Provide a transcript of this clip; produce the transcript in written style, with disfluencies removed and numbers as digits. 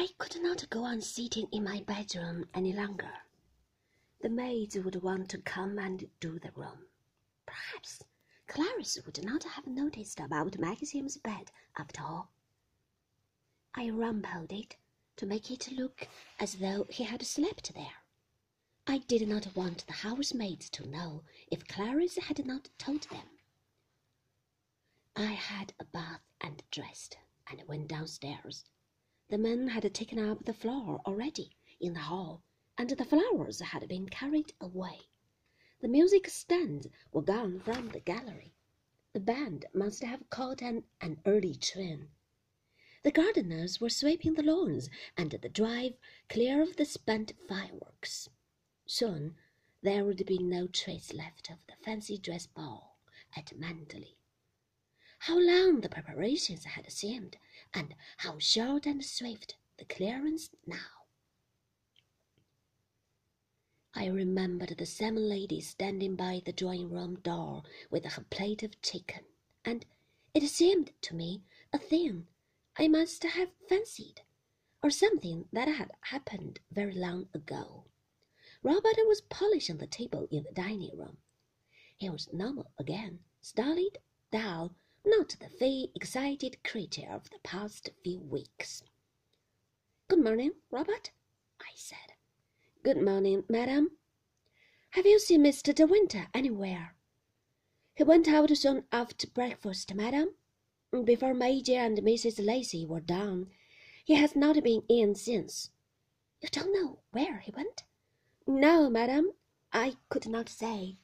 I could not go on sitting in my bedroom any longer. The maids would want to come and do the room. Perhaps Clarice would not have noticed about Maxim's bed after all. I rumpled it to make it look as though he had slept there. I did not want the housemaids to know if Clarice had not told them. I had a bath and dressed, and went downstairs. The men had taken up the floor already in the hall, and the flowers had been carried away. The music stands were gone from the gallery. The band must have caught an early train. The gardeners were sweeping the lawns and the drive clear of the spent fireworks. Soon there would be no trace left of the fancy-dress ball at Mandley. How long the preparations had seemed, and how short and swift the clearance now! I remembered the salmon lady standing by the drawing-room door with her plate of chicken, and it seemed to me a thing I must have fancied, or something that had happened very long ago. Robert was polishing the table in the dining-room. He was normal again, stolid, dull, not the vague, excited creature of the past few weeks. "Good morning, Robert," I said. "Good morning, madam. Have you seen Mr. De Winter anywhere?" "He went out soon after breakfast, madam. Before Major and Mrs. Lacey were down, he has not been in since." "You don't know where he went?" "No, madam, I could not say.